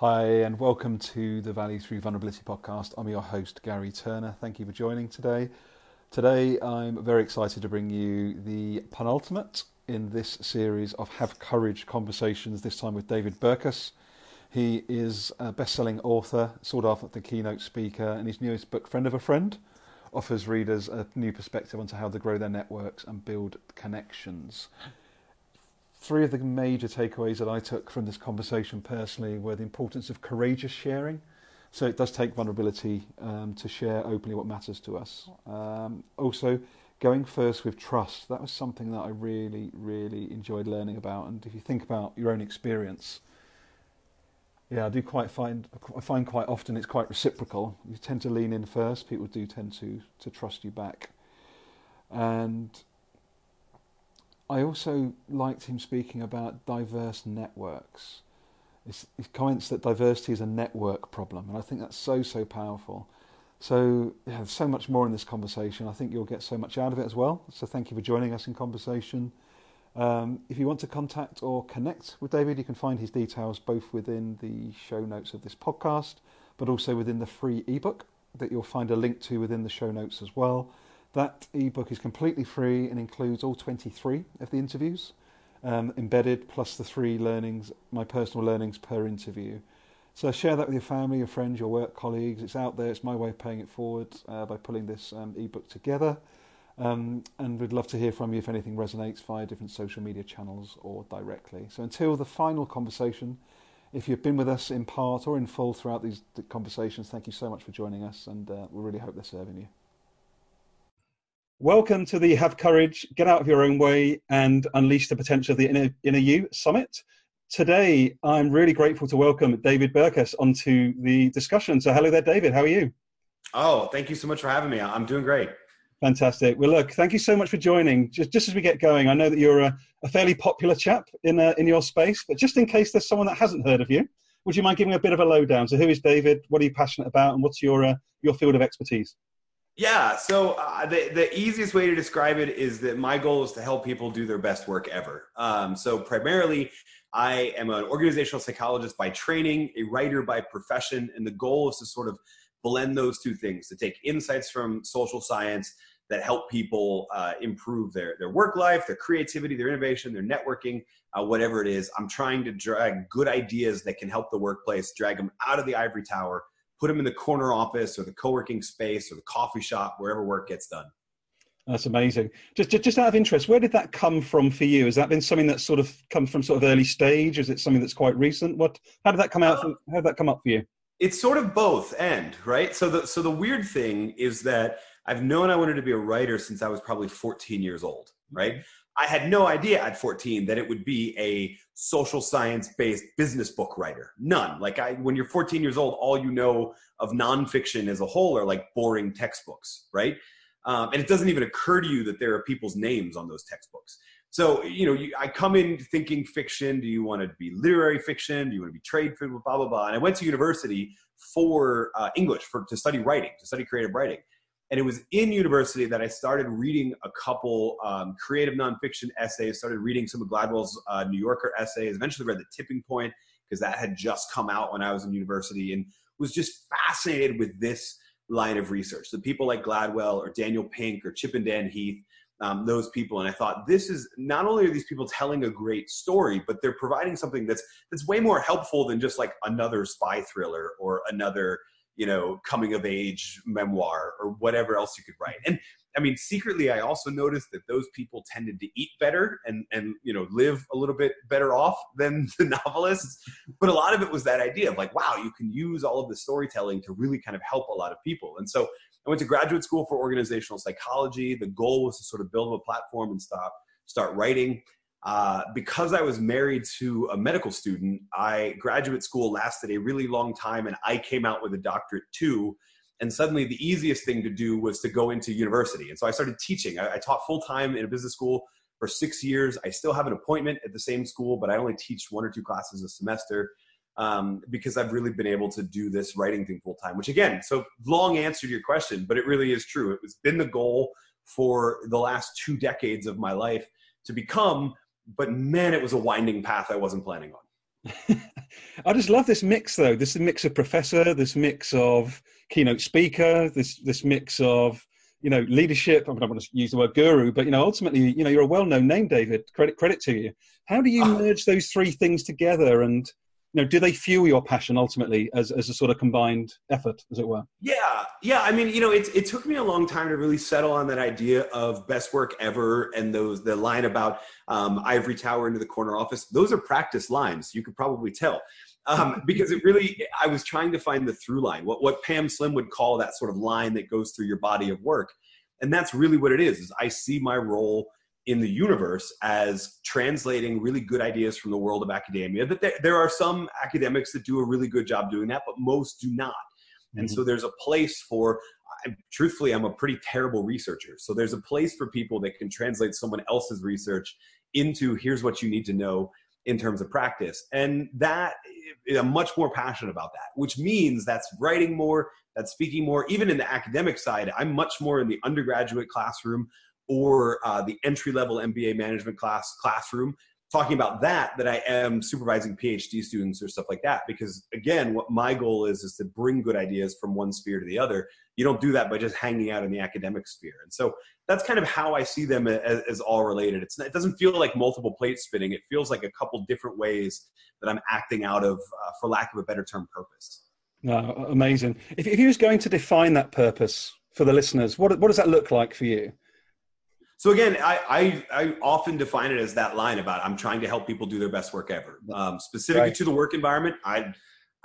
Hi and welcome to the Value Through Vulnerability podcast. I'm your host, Gary Turner. Thank you for joining today. Today I'm very excited to bring you the penultimate in this series of Have Courage conversations, this time with David Burkus. He is a best-selling author, sought after the keynote speaker, and his newest book, Friend of a Friend, offers readers a new perspective onto how to grow their networks and build connections. Three of the major takeaways that I took from this conversation personally were the importance of courageous sharing. So it does take vulnerability to share openly what matters to us. Also, going first with trust. That was something that I really enjoyed learning about. And if you think about your own experience, I find quite often it's quite reciprocal. You tend to lean in first. People do tend to trust you back. And I also liked him speaking about diverse networks. He comments that diversity is a network problem, and I think that's so powerful. So there's so much more in this conversation. I think you'll get so much out of it as well. So thank you for joining us in conversation. If you want to contact or connect with David, you can find his details both within the show notes of this podcast, but also within the free ebook that you'll find a link to within the show notes as well. That ebook is completely free and includes all 23 of the interviews embedded, plus the 3 learnings, my personal learnings per interview. So share that with your family, your friends, your work colleagues. It's out there. It's my way of paying it forward by pulling this ebook together. And we'd love to hear from you if anything resonates via different social media channels or directly. So until the final conversation, if you've been with us in part or in full throughout these conversations, thank you so much for joining us, and we really hope they're serving you. Welcome to the Have Courage, Get Out of Your Own Way and Unleash the Potential of the Inner You Summit. Today, I'm really grateful to welcome David Burkus onto the discussion. So hello there, David. How are you? Oh, thank you so much for having me. I'm doing great. Fantastic. Well, look, thank you so much for joining. Just as we get going, I know that you're a fairly popular chap in your space, but just in case there's someone that hasn't heard of you, would you mind giving a bit of a lowdown? So who is David? What are you passionate about? And what's your field of expertise? Yeah, so the easiest way to describe it is that my goal is to help people do their best work ever. So primarily, I am an organizational psychologist by training, a writer by profession, and the goal is to sort of blend those two things, to take insights from social science that help people improve their work life, their creativity, their innovation, their networking, whatever it is. I'm trying to drag good ideas that can help the workplace, drag them out of the ivory tower, put them in the corner office or the co-working space or the coffee shop, wherever work gets done. That's amazing. Just out of interest, where did that come from for you? Has that been something that's sort of come from sort of early stage? Is it something that's quite recent? How did that come up for you? It's sort of both and, right? So the weird thing is that I've known I wanted to be a writer since I was probably 14 years old, right? I had no idea at 14 that it would be a social science-based business book writer. None. When you're 14 years old, all you know of nonfiction as a whole are like boring textbooks, right? And it doesn't even occur to you that there are people's names on those textbooks. So, I come in thinking fiction. Do you want to be literary fiction? Do you want to be trade fiction? Blah, blah, blah. And I went to university for English, to study writing, to study creative writing. And it was in university that I started reading a couple creative nonfiction essays, started reading some of Gladwell's New Yorker essays, eventually read The Tipping Point, because that had just come out when I was in university, and was just fascinated with this line of research. So people like Gladwell or Daniel Pink or Chip and Dan Heath, those people. And I thought, this is, not only are these people telling a great story, but they're providing something that's way more helpful than just like another spy thriller or another coming of age memoir or whatever else you could write. And I mean, secretly, I also noticed that those people tended to eat better and live a little bit better off than the novelists. But a lot of it was that idea of like, wow, you can use all of the storytelling to really kind of help a lot of people. And so I went to graduate school for organizational psychology. The goal was to sort of build a platform and start writing. Because I was married to a medical student, graduate school lasted a really long time, and I came out with a doctorate too. And suddenly the easiest thing to do was to go into university. And so I started teaching. I taught full-time in a business school for 6 years. I still have an appointment at the same school, but I only teach 1 or 2 classes a semester because I've really been able to do this writing thing full-time, which again, so long answer to your question, but it really is true. It's been the goal for the last 2 decades of my life to become. But man, it was a winding path I wasn't planning on. I just love this mix, though. This mix of professor, this mix of keynote speaker, this mix of, you know, leadership. I mean, I don't want to use the word guru, but, you know, ultimately, you know, you're a well-known name, David. Credit to you. How do you merge those three things together, and, you know, do they fuel your passion ultimately as a sort of combined effort, as it were? Yeah. I mean, you know, it took me a long time to really settle on that idea of best work ever, and the line about ivory tower into the corner office. Those are practice lines. You could probably tell. Because it really, I was trying to find the through line, what Pam Slim would call that sort of line that goes through your body of work. And that's really what it is I see my role in the universe as translating really good ideas from the world of academia. But there are some academics that do a really good job doing that, but most do not. And so there's a place for, truthfully, I'm a pretty terrible researcher. So there's a place for people that can translate someone else's research into, here's what you need to know in terms of practice. And that, I'm much more passionate about that, which means that's writing more, that's speaking more. Even in the academic side, I'm much more in the undergraduate classroom or the entry-level MBA management classroom, talking about that I am supervising PhD students or stuff like that. Because again, what my goal is to bring good ideas from one sphere to the other. You don't do that by just hanging out in the academic sphere. And so that's kind of how I see them as all related. It doesn't feel like multiple plates spinning. It feels like a couple different ways that I'm acting out of, for lack of a better term, purpose. Oh, amazing. If you was going to define that purpose for the listeners, what does that look like for you? So again, I often define it as that line about, I'm trying to help people do their best work ever. Specifically to the work environment, I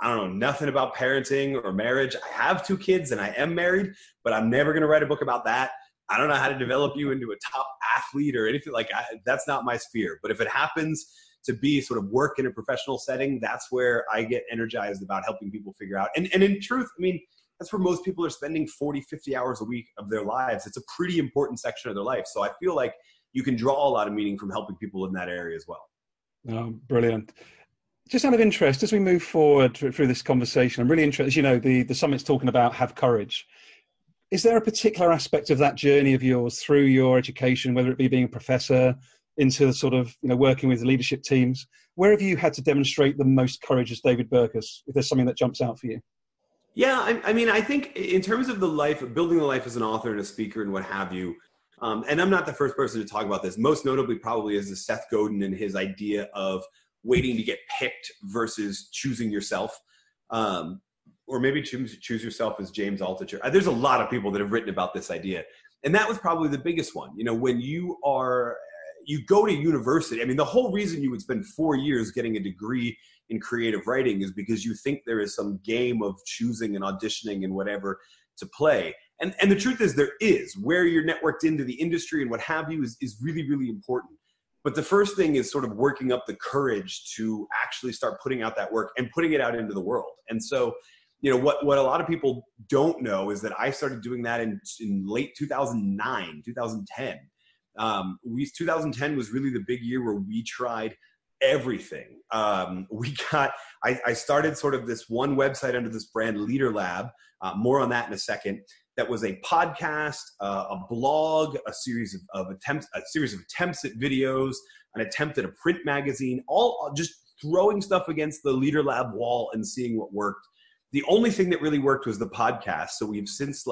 don't know nothing about parenting or marriage. I have 2 kids and I am married, but I'm never going to write a book about that. I don't know how to develop you into a top athlete or anything like that. That's not my sphere. But if it happens to be sort of work in a professional setting, that's where I get energized about helping people figure out. And in truth, I mean, that's where most people are spending 40, 50 hours a week of their lives. It's a pretty important section of their life. So I feel like you can draw a lot of meaning from helping people in that area as well. Oh, brilliant. Just out of interest, as we move forward through this conversation, I'm really interested, you know, the summit's talking about have courage. Is there a particular aspect of that journey of yours through your education, whether it be being a professor into the sort of, you know, working with the leadership teams, where have you had to demonstrate the most courage as David Burkus, if there's something that jumps out for you? Yeah, I mean, I think in terms of the life, building the life as an author and a speaker and what have you, and I'm not the first person to talk about this, most notably probably is Seth Godin and his idea of waiting to get picked versus choosing yourself. Or maybe choose yourself as James Altucher. There's a lot of people that have written about this idea. And that was probably the biggest one. You know, when you go to university, I mean, the whole reason you would spend 4 years getting a degree in creative writing is because you think there is some game of choosing and auditioning and whatever to play. And the truth is there is. Where you're networked into the industry and what have you is really, really important. But the first thing is sort of working up the courage to actually start putting out that work and putting it out into the world. And so, you know, what a lot of people don't know is that I started doing that in late 2009, 2010. 2010 was really the big year where we tried everything. I started sort of this one website under this brand Leader Lab, more on that in a second. That was a podcast, a blog, a series of attempts at videos, an attempt at a print magazine, all just throwing stuff against the Leader Lab wall and seeing what worked. The only thing that really worked was the podcast. So we've since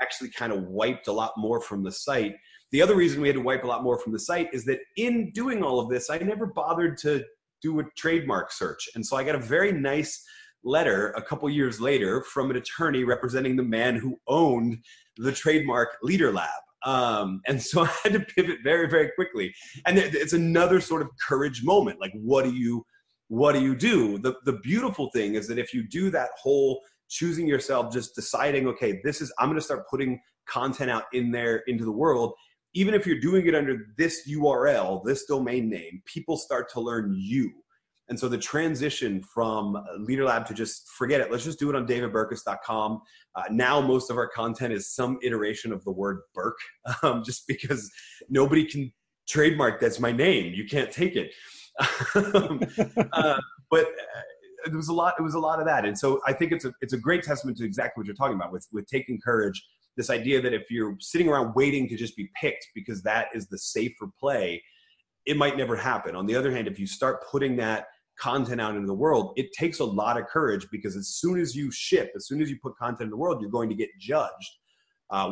actually kind of wiped a lot more from the site. The other reason we had to wipe a lot more from the site is that in doing all of this, I never bothered to do a trademark search. And so I got a very nice letter a couple years later from an attorney representing the man who owned the trademark Leader Lab. And so I had to pivot very, very quickly. And it's another sort of courage moment. Like, what do you do? The beautiful thing is that if you do that whole choosing yourself, just deciding, okay, I'm going to start putting content out in there into the world. Even if you're doing it under this URL, this domain name, people start to learn you. And so the transition from Leader Lab to just forget it, let's just do it on davidburkus.com. Now most of our content is some iteration of the word Burke, just because nobody can trademark that's my name. You can't take it. But it was a lot. It was a lot of that. And so I think it's a great testament to exactly what you're talking about with taking courage. This idea that if you're sitting around waiting to just be picked because that is the safer play, it might never happen. On the other hand, if you start putting that content out into the world, it takes a lot of courage, because as soon as you ship, as soon as you put content in the world, you're going to get judged,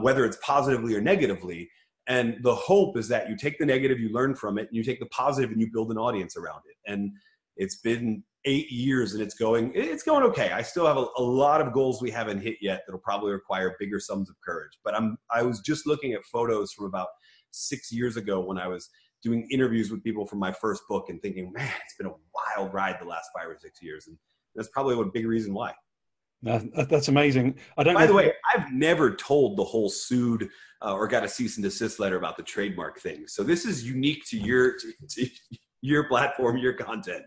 whether it's positively or negatively. And the hope is that you take the negative, you learn from it, and you take the positive and you build an audience around it. And it's been 8 years and it's going okay. I still have a lot of goals we haven't hit yet that'll probably require bigger sums of courage. But I was just looking at photos from about 6 years ago when I was doing interviews with people from my first book and thinking, man, it's been a wild ride the last 5 or 6 years. And that's probably a big reason why. That's amazing. By the way, I've never told the whole sued or got a cease and desist letter about the trademark thing. So this is unique to your platform, your content.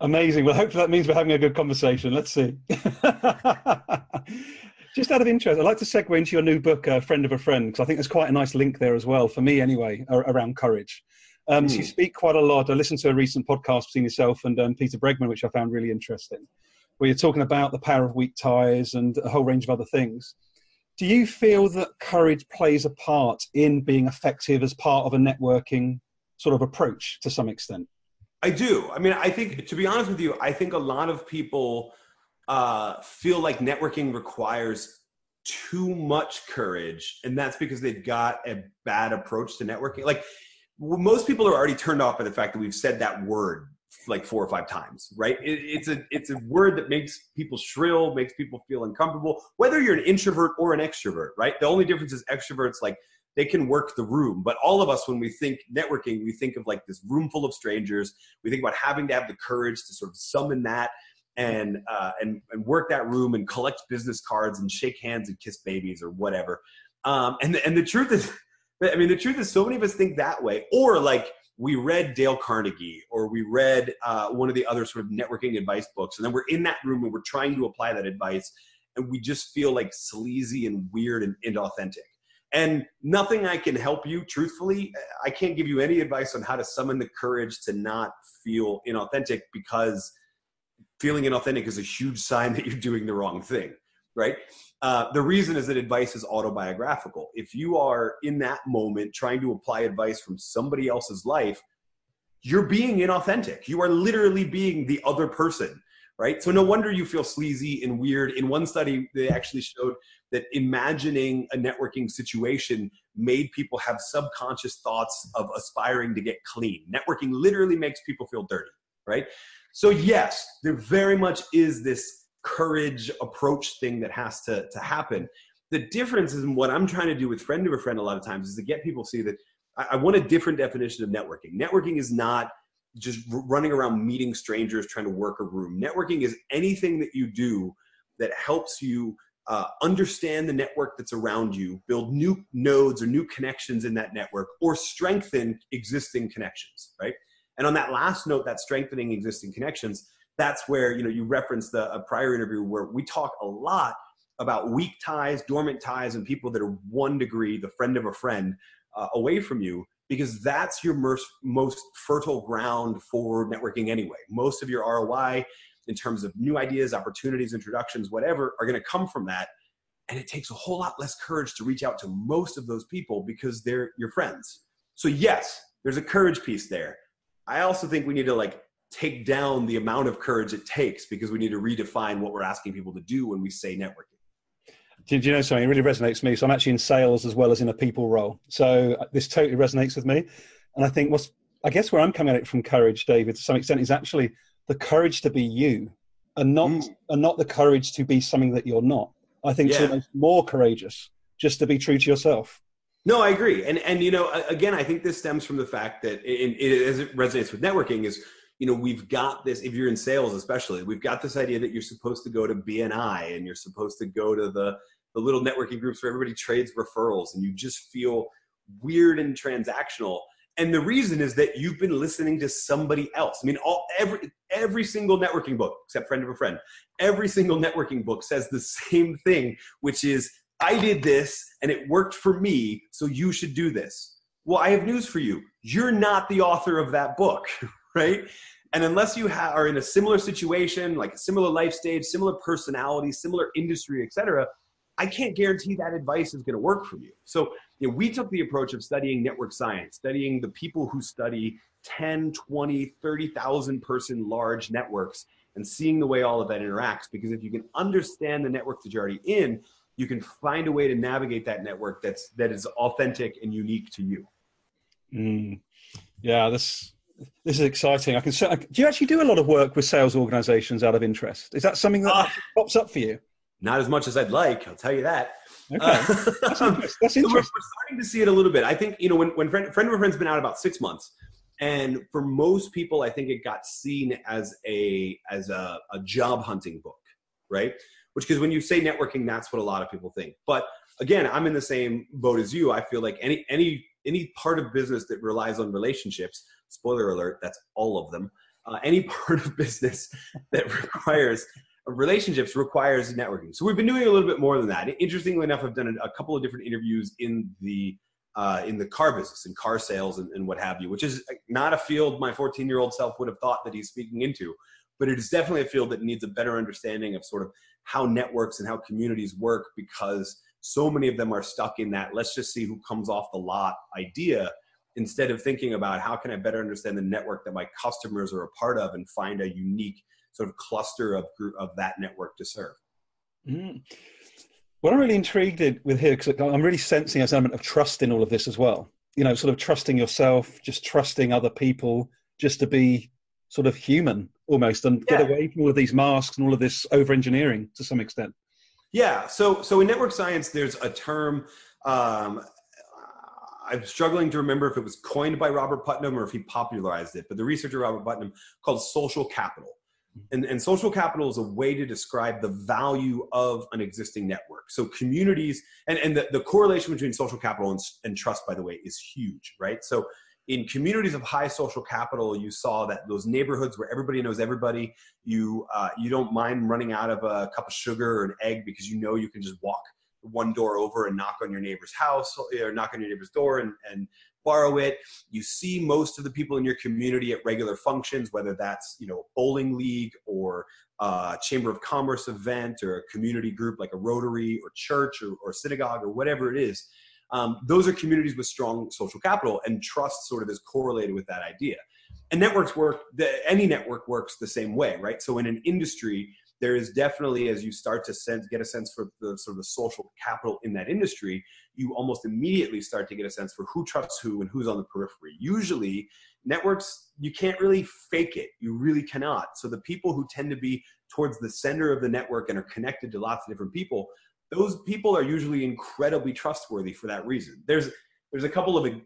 Amazing. Well, hopefully that means we're having a good conversation. Let's see. Just out of interest, I'd like to segue into your new book, Friend of a Friend, because I think there's quite a nice link there as well, for me anyway, around courage. So you speak quite a lot. I listened to a recent podcast between yourself and Peter Bregman, which I found really interesting, where you're talking about the power of weak ties and a whole range of other things. Do you feel that courage plays a part in being effective as part of a networking sort of approach to some extent? I do. I mean, I think, to be honest with you, I think a lot of people feel like networking requires too much courage, and that's because they've got a bad approach to networking. Like, most people are already turned off by the fact that we've said that word like 4 or 5 times, right? It's a word that makes people shrill, makes people feel uncomfortable, whether you're an introvert or an extrovert, right? The only difference is extroverts, like, they can work the room. But all of us, when we think networking, we think of like this room full of strangers. We think about having to have the courage to sort of summon that and work that room and collect business cards and shake hands and kiss babies or whatever. And the truth is, I mean, the truth is so many of us think that way. Or like, we read Dale Carnegie, or we read one of the other sort of networking advice books, and then we're in that room and we're trying to apply that advice, and we just feel like sleazy and weird and inauthentic. And nothing I can help you, truthfully. I can't give you any advice on how to summon the courage to not feel inauthentic, because feeling inauthentic is a huge sign that you're doing the wrong thing, right? The reason is that advice is autobiographical. If you are in that moment trying to apply advice from somebody else's life, you're being inauthentic. You are literally being the other person, right? So no wonder you feel sleazy and weird. In one study, they actually showed that imagining a networking situation made people have subconscious thoughts of aspiring to get clean. Networking literally makes people feel dirty, right? So yes, there very much is this courage approach thing that has to happen. The difference is, in what I'm trying to do with Friend of a Friend a lot of times, is to get people to see that I want a different definition of networking. Networking is not just running around meeting strangers trying to work a room. Networking is anything that you do that helps you understand the network that's around you, build new nodes or new connections in that network, or strengthen existing connections, right? And on that last note, that strengthening existing connections, that's where, you know, you referenced a prior interview where we talk a lot about weak ties, dormant ties, and people that are 1 degree, the friend of a friend, away from you, because that's your most fertile ground for networking anyway. Most of your ROI in terms of new ideas, opportunities, introductions, whatever, are going to come from that. And it takes a whole lot less courage to reach out to most of those people because they're your friends. So yes, there's a courage piece there. I also think we need to like take down the amount of courage it takes, because we need to redefine what we're asking people to do when we say networking. Did you know something? It really resonates with me. So I'm actually in sales as well as in a people role. So this totally resonates with me. And I think I guess where I'm coming at it from courage, David, to some extent, is actually the courage to be you, and not the courage to be something that you're not. I think it's almost more courageous just to be true to yourself. No, I agree. And you know, again, I think this stems from the fact that as it resonates with networking is, you know, we've got this, if you're in sales especially, we've got this idea that you're supposed to go to BNI and you're supposed to go to the little networking groups where everybody trades referrals, and you just feel weird and transactional. And the reason is that you've been listening to somebody else. I mean, every single networking book, except Friend of a Friend, every single networking book says the same thing, which is, I did this and it worked for me, so you should do this. Well, I have news for you. You're not the author of that book, right? And unless you are in a similar situation, like a similar life stage, similar personality, similar industry, et cetera, I can't guarantee that advice is going to work for you. So, you know, we took the approach of studying network science, studying the people who study 10, 20, 30,000 person large networks and seeing the way all of that interacts. Because if you can understand the network that you're already in, you can find a way to navigate that network that is authentic and unique to you. Mm. Yeah, this is exciting. Do you actually do a lot of work with sales organizations out of interest? Is that something that pops up for you? Not as much as I'd like, I'll tell you that. Okay. That's interesting. So we're starting to see it a little bit. I think, you know, when Friend of a Friend's been out about 6 months, and for most people, I think it got seen as a job hunting book, right? Which, because when you say networking, that's what a lot of people think. But again, I'm in the same boat as you. I feel like any part of business that relies on relationships, spoiler alert, that's all of them. Any part of business that requires relationships requires networking. So we've been doing a little bit more than that. Interestingly enough, I've done a couple of different interviews in the car business, in car sales and what have you, which is not a field my 14-year-old self would have thought that he's speaking into, but it is definitely a field that needs a better understanding of sort of how networks and how communities work, because so many of them are stuck in that let's just see who comes off the lot idea, instead of thinking about how can I better understand the network that my customers are a part of and find a unique sort of cluster of that network to serve. Mm. What I'm really intrigued with here, because I'm really sensing an element of trust in all of this as well. You know, sort of trusting yourself, just trusting other people, just to be sort of human almost, and get away from all of these masks and all of this over-engineering to some extent. Yeah. So in network science, there's a term, I'm struggling to remember if it was coined by Robert Putnam or if he popularized it, but the researcher Robert Putnam, called social capital. And social capital is a way to describe the value of an existing network. So communities, and the correlation between social capital and trust, by the way, is huge, right? So in communities of high social capital, you saw that those neighborhoods where everybody knows everybody, you don't mind running out of a cup of sugar or an egg because you know you can just walk one door over and knock on your neighbor's house or knock on your neighbor's door and borrow it. You see most of the people in your community at regular functions, whether that's, you know, bowling league or a chamber of commerce event or a community group like a Rotary or church or synagogue or whatever it is. Those are communities with strong social capital, and trust sort of is correlated with that idea. And networks work, any network works the same way, right? So in an industry, there is definitely, as you start to get a sense for the sort of the social capital in that industry, you almost immediately start to get a sense for who trusts who and who's on the periphery. Usually, networks, you can't really fake it. You really cannot. So the people who tend to be towards the center of the network and are connected to lots of different people, those people are usually incredibly trustworthy for that reason. There's a couple of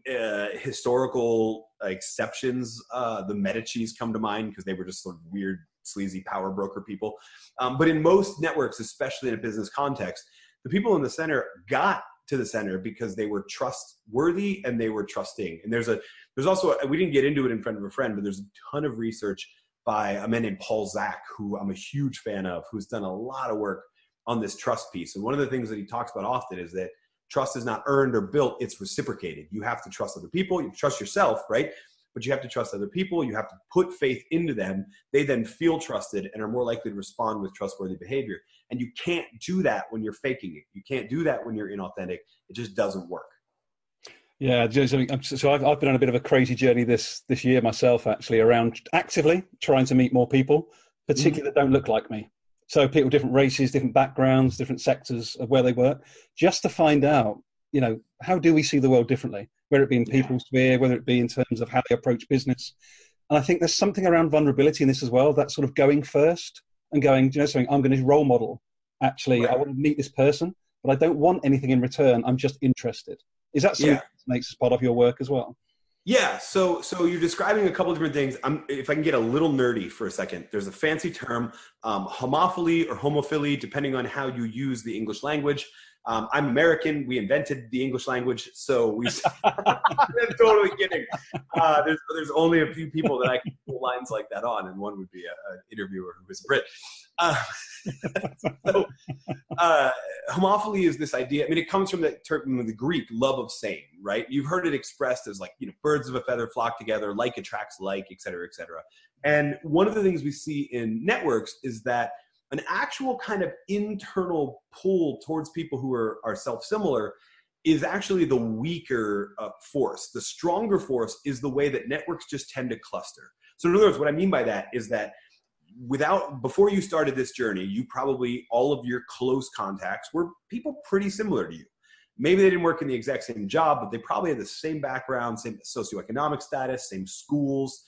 historical exceptions. The Medicis come to mind because they were just sort of weird, sleazy power broker people. But in most networks, especially in a business context, the people in the center got to the center because they were trustworthy and they were trusting. And there's also, we didn't get into it in Friend of a Friend, but there's a ton of research by a man named Paul Zack, who I'm a huge fan of, who's done a lot of work on this trust piece. And one of the things that he talks about often is that trust is not earned or built, it's reciprocated. You have to trust other people, you trust yourself, right? But you have to trust other people, you have to put faith into them, they then feel trusted and are more likely to respond with trustworthy behavior. And you can't do that when you're faking it. You can't do that when you're inauthentic, it just doesn't work. Yeah, so I've been on a bit of a crazy journey this year myself, actually, around actively trying to meet more people, particularly that don't look like me. So people, different races, different backgrounds, different sectors of where they work, just to find out, you know, how do we see the world differently, whether it be in people's sphere, whether it be in terms of how they approach business. And I think there's something around vulnerability in this as well, that sort of going first and going, you know, something, I'm going to role model. Actually, right. I want to meet this person, but I don't want anything in return. I'm just interested. Is that something that makes us part of your work as well? Yeah. So you're describing a couple of different things. If I can get a little nerdy for a second, there's a fancy term, homophily or homophily, depending on how you use the English language. I'm American. We invented the English language. So we, I'm totally kidding. There's only a few people that I can pull lines like that on. And one would be an interviewer who is Brit. So homophily is this idea. I mean, it comes from the term of the Greek, love of same, right? You've heard it expressed as like, you know, birds of a feather flock together, like attracts like, et cetera, et cetera. And one of the things we see in networks is that an actual kind of internal pull towards people who are self-similar is actually the weaker force. The stronger force is the way that networks just tend to cluster. So in other words, what I mean by that is that before you started this journey, you probably, all of your close contacts were people pretty similar to you. Maybe they didn't work in the exact same job, but they probably had the same background, same socioeconomic status, same schools,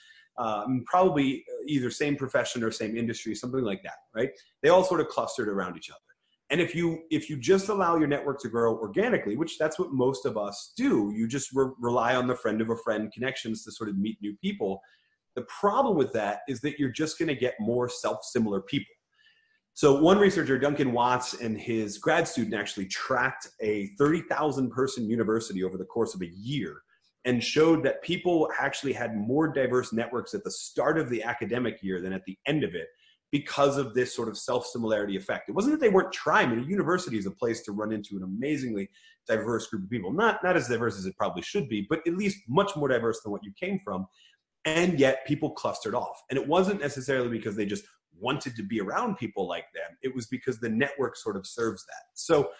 probably either same profession or same industry, something like that, right? They all sort of clustered around each other. And if you just allow your network to grow organically, which that's what most of us do, you just rely on the friend of a friend connections to sort of meet new people. The problem with that is that you're just going to get more self-similar people. So one researcher, Duncan Watts, and his grad student actually tracked a 30,000 person university over the course of a year and showed that people actually had more diverse networks at the start of the academic year than at the end of it because of this sort of self-similarity effect. It wasn't that they weren't trying, but a university is a place to run into an amazingly diverse group of people. Not as diverse as it probably should be, but at least much more diverse than what you came from. And yet people clustered off. And it wasn't necessarily because they just wanted to be around people like them. It was because the network sort of serves that. So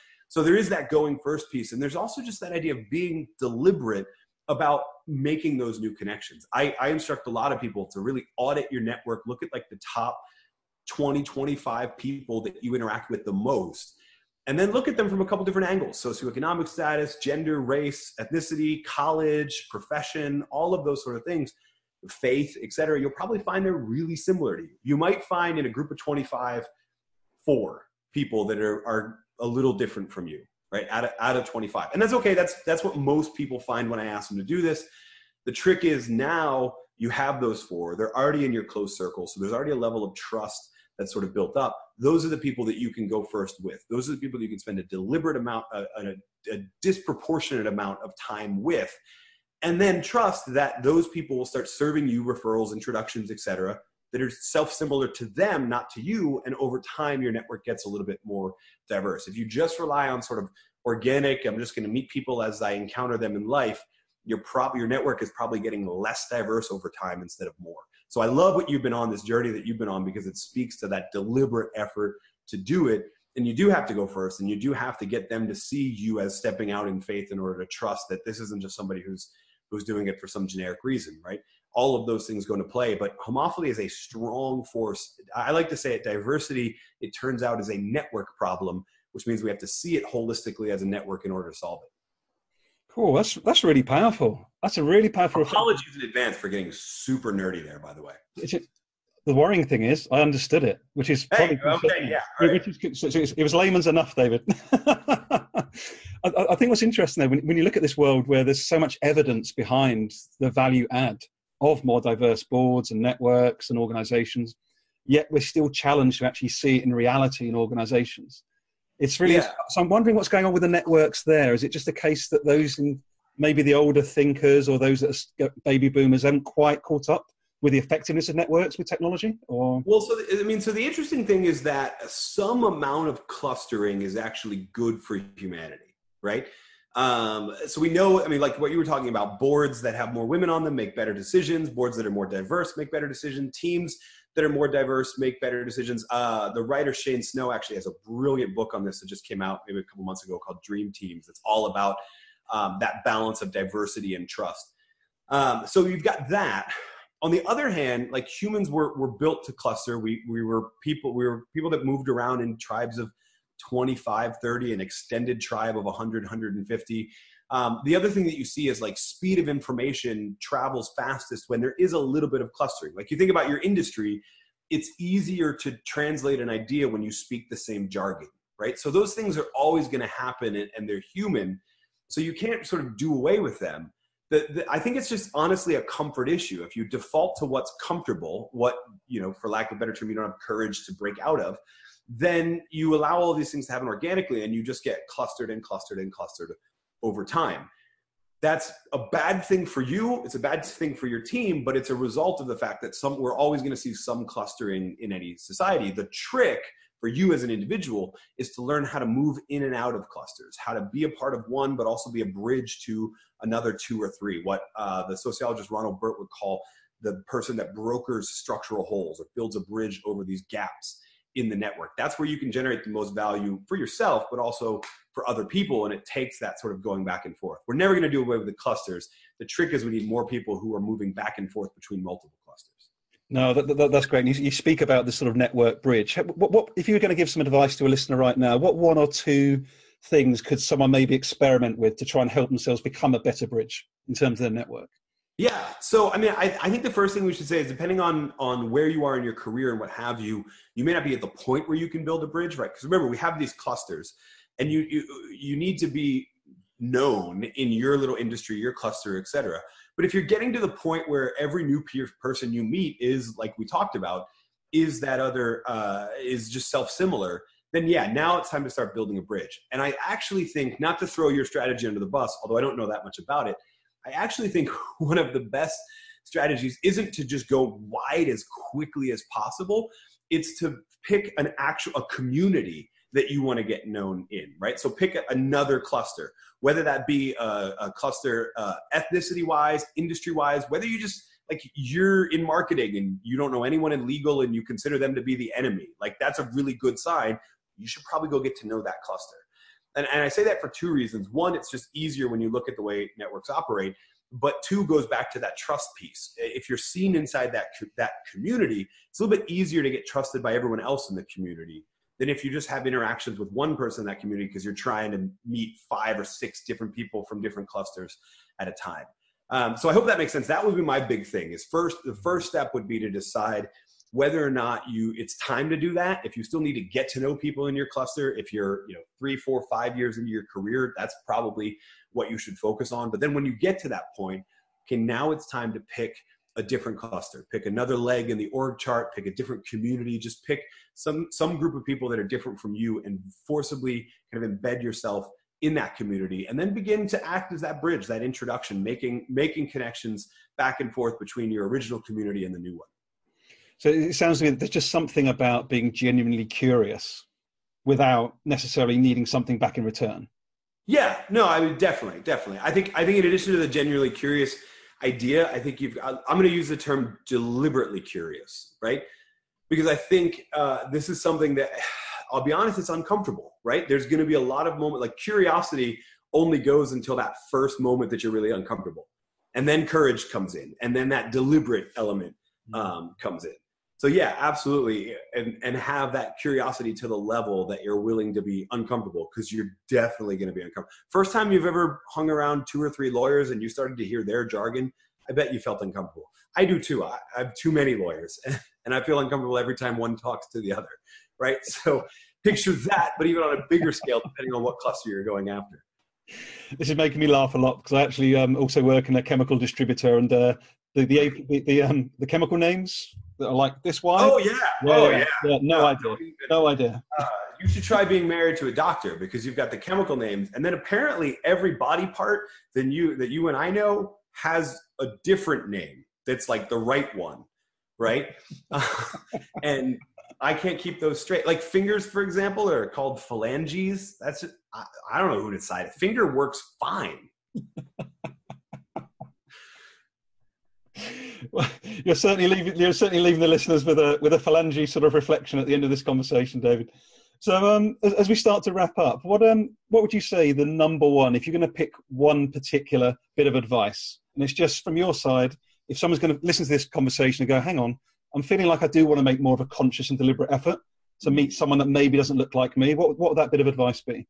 there is that going first piece. And there's also just that idea of being deliberate about making those new connections. I instruct a lot of people to really audit your network, look at like the top 20, 25 people that you interact with the most, and then look at them from a couple different angles: socioeconomic status, gender, race, ethnicity, college, profession, all of those sort of things, faith, etc. You'll probably find they're really similar to you. You might find in a group of 25, 4 people that are a little different from you, right? Out of 25. And that's okay. That's what most people find when I ask them to do this. The trick is now you have those 4. They're already in your close circle. So there's already a level of trust that's sort of built up. Those are the people that you can go first with. Those are the people that you can spend a deliberate amount, a disproportionate amount of time with. And then trust that those people will start serving you referrals, introductions, et cetera, that are self-similar to them, not to you. And over time, your network gets a little bit more diverse. If you just rely on sort of organic, I'm just going to meet people as I encounter them in life, your network is probably getting less diverse over time instead of more. So I love what you've been on, this journey that you've been on, because it speaks to that deliberate effort to do it. And you do have to go first, and you do have to get them to see you as stepping out in faith in order to trust that this isn't just somebody who's doing it for some generic reason, right? All of those things go into play, but homophily is a strong force. I like to say it, diversity, it turns out, is a network problem, which means we have to see it holistically as a network in order to solve it. Cool. That's really powerful. That's a really powerful. Apologies in advance for getting super nerdy there, by the way. The worrying thing is I understood it, which is probably it was layman's enough, David. I think what's interesting though, when you look at this world where there's so much evidence behind the value add of more diverse boards and networks and organizations, yet we're still challenged to actually see it in reality in organizations. It's really, so I'm wondering what's going on with the networks there. Is it just a case that those in maybe the older thinkers or those that are baby boomers haven't quite caught up with the effectiveness of networks with technology? Or? Well, so the interesting thing is that some amount of clustering is actually good for humanity, right? So we know, I mean, like what you were talking about, boards that have more women on them make better decisions, boards that are more diverse make better decisions, teams that are more diverse make better decisions. The writer Shane Snow actually has a brilliant book on this that just came out maybe a couple months ago called Dream Teams. It's all about that balance of diversity and trust. So you've got that. On the other hand, like humans were built to cluster. We were people that moved around in tribes of 25, 30, an extended tribe of 100, 150. The other thing that you see is like speed of information travels fastest when there is a little bit of clustering. Like you think about your industry, it's easier to translate an idea when you speak the same jargon, right? So those things are always going to happen and they're human. So you can't sort of do away with them. I think it's just honestly a comfort issue. If you default to what's comfortable, what, you know, for lack of a better term, you don't have courage to break out of, then you allow all these things to happen organically and you just get clustered and clustered and clustered over time. That's a bad thing for you. It's a bad thing for your team, but it's a result of the fact that we're always going to see some clustering in any society. The trick for you as an individual is to learn how to move in and out of clusters, how to be a part of one, but also be a bridge to another 2 or 3, what the sociologist Ronald Burt would call the person that brokers structural holes or builds a bridge over these gaps. in the network. That's where you can generate the most value for yourself, but also for other people. And it takes that sort of going back and forth. We're never going to do away with the clusters. The trick is we need more people who are moving back and forth between multiple clusters. No, that's great. And you speak about this sort of network bridge. What if you were going to give some advice to a listener right now, what one or two things could someone maybe experiment with to try and help themselves become a better bridge in terms of their network? Yeah. So, I mean, I think the first thing we should say is depending on where you are in your career and what have you, you may not be at the point where you can build a bridge, right? Because remember, we have these clusters and you need to be known in your little industry, your cluster, et cetera. But if you're getting to the point where every new person you meet is, like we talked about, is that other, is just self-similar, then yeah, now it's time to start building a bridge. And I actually think, not to throw your strategy under the bus, although I don't know that much about it, I actually think one of the best strategies isn't to just go wide as quickly as possible. It's to pick a community that you want to get known in, right? So pick another cluster, whether that be a cluster ethnicity-wise, industry-wise, whether you just, like, you're in marketing and you don't know anyone in legal and you consider them to be the enemy. Like, that's a really good sign. You should probably go get to know that cluster. And I say that for two reasons. One, it's just easier when you look at the way networks operate. But two, goes back to that trust piece. If you're seen inside that community, it's a little bit easier to get trusted by everyone else in the community than if you just have interactions with one person in that community because you're trying to meet 5 or 6 different people from different clusters at a time. So I hope that makes sense. That would be my big thing is the first step would be to decide whether or not it's time to do that. If you still need to get to know people in your cluster, if you're 3, 4, 5 years into your career, that's probably what you should focus on. But then when you get to that point, okay, now it's time to pick a different cluster, pick another leg in the org chart, pick a different community, just pick some group of people that are different from you and forcibly kind of embed yourself in that community, and then begin to act as that bridge, that introduction, making connections back and forth between your original community and the new one. So it sounds to me that there's just something about being genuinely curious without necessarily needing something back in return. Yeah, no, I mean, definitely. I think in addition to the genuinely curious idea, I think I'm going to use the term deliberately curious, right? Because I think this is something that, I'll be honest, it's uncomfortable, right? There's going to be a lot of moments, like curiosity only goes until that first moment that you're really uncomfortable. And then courage comes in. And then that deliberate element comes in. So yeah, absolutely. And have that curiosity to the level that you're willing to be uncomfortable, because you're definitely going to be uncomfortable. First time you've ever hung around 2 or 3 lawyers and you started to hear their jargon, I bet you felt uncomfortable. I do too. I have too many lawyers and I feel uncomfortable every time one talks to the other, right? So picture that, but even on a bigger scale, depending on what cluster you're going after. This is making me laugh a lot because I actually also work in a chemical distributor, and the chemical names that are like this wide. Oh yeah. No idea. You should try being married to a doctor because you've got the chemical names, and then apparently every body part that you and I know has a different name that's like the right one, right? And I can't keep those straight. Like fingers, for example, are called phalanges. That's just, I don't know who decided. Finger works fine. Well, you're certainly leaving the listeners with a phalange sort of reflection at the end of this conversation, David. So as we start to wrap up, what would you say the number one, if you're going to pick one particular bit of advice, and it's just from your side, if someone's going to listen to this conversation and go, hang on, I'm feeling like I do want to make more of a conscious and deliberate effort to meet someone that maybe doesn't look like me, what would that bit of advice be?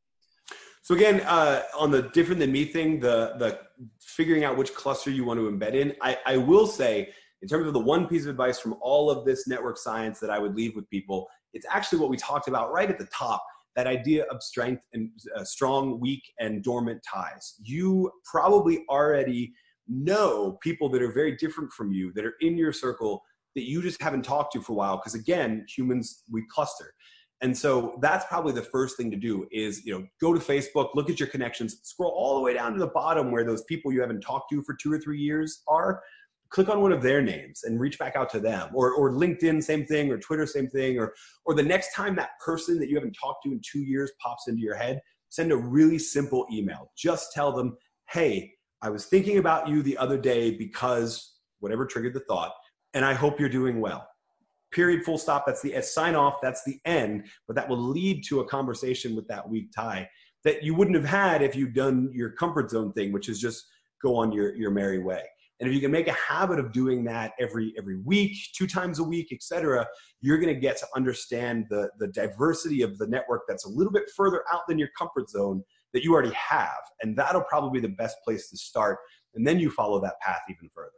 So again, on the different than me thing, the figuring out which cluster you want to embed in, I will say, in terms of the one piece of advice from all of this network science that I would leave with people, it's actually what we talked about right at the top, that idea of strength and strong, weak, and dormant ties. You probably already know people that are very different from you, that are in your circle, that you just haven't talked to for a while, because again, humans, we cluster. And so that's probably the first thing to do is, go to Facebook, look at your connections, scroll all the way down to the bottom where those people you haven't talked to for 2 or 3 years are, click on one of their names and reach back out to them, or LinkedIn, same thing, or Twitter, same thing, or the next time that person that you haven't talked to in 2 years pops into your head, send a really simple email. Just tell them, hey, I was thinking about you the other day because whatever triggered the thought, and I hope you're doing well. period, full stop. That's the sign off. That's the end. But that will lead to a conversation with that weak tie that you wouldn't have had if you'd done your comfort zone thing, which is just go on your merry way. And if you can make a habit of doing that every week, 2 times a week, et cetera, you're going to get to understand the diversity of the network that's a little bit further out than your comfort zone that you already have. And that'll probably be the best place to start. And then you follow that path even further.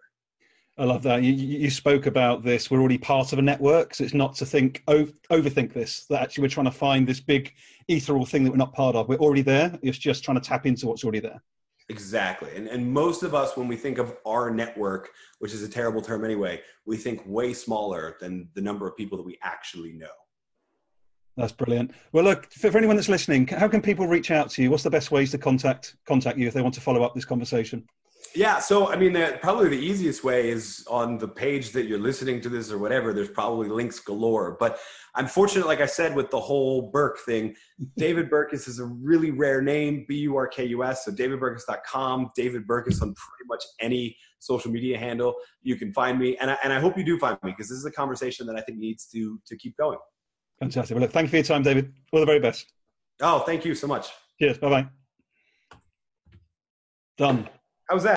I love that. You spoke about this. We're already part of a network. So it's not to think, overthink this, that actually we're trying to find this big ethereal thing that we're not part of. We're already there. It's just trying to tap into what's already there. Exactly. And most of us, when we think of our network, which is a terrible term anyway, we think way smaller than the number of people that we actually know. That's brilliant. Well, look, for anyone that's listening, how can people reach out to you? What's the best ways to contact you if they want to follow up this conversation? Yeah. So, I mean, probably the easiest way is on the page that you're listening to this or whatever, there's probably links galore, but I'm fortunate, like I said, with the whole Burke thing, David Burkus is a really rare name, B-U-R-K-U-S. So davidburkus.com, David Burkus on pretty much any social media handle. You can find me. And I hope you do find me, because this is a conversation that I think needs to keep going. Fantastic. Well, look, thank you for your time, David. All the very best. Oh, thank you so much. Cheers. Bye-bye. Done. How was that?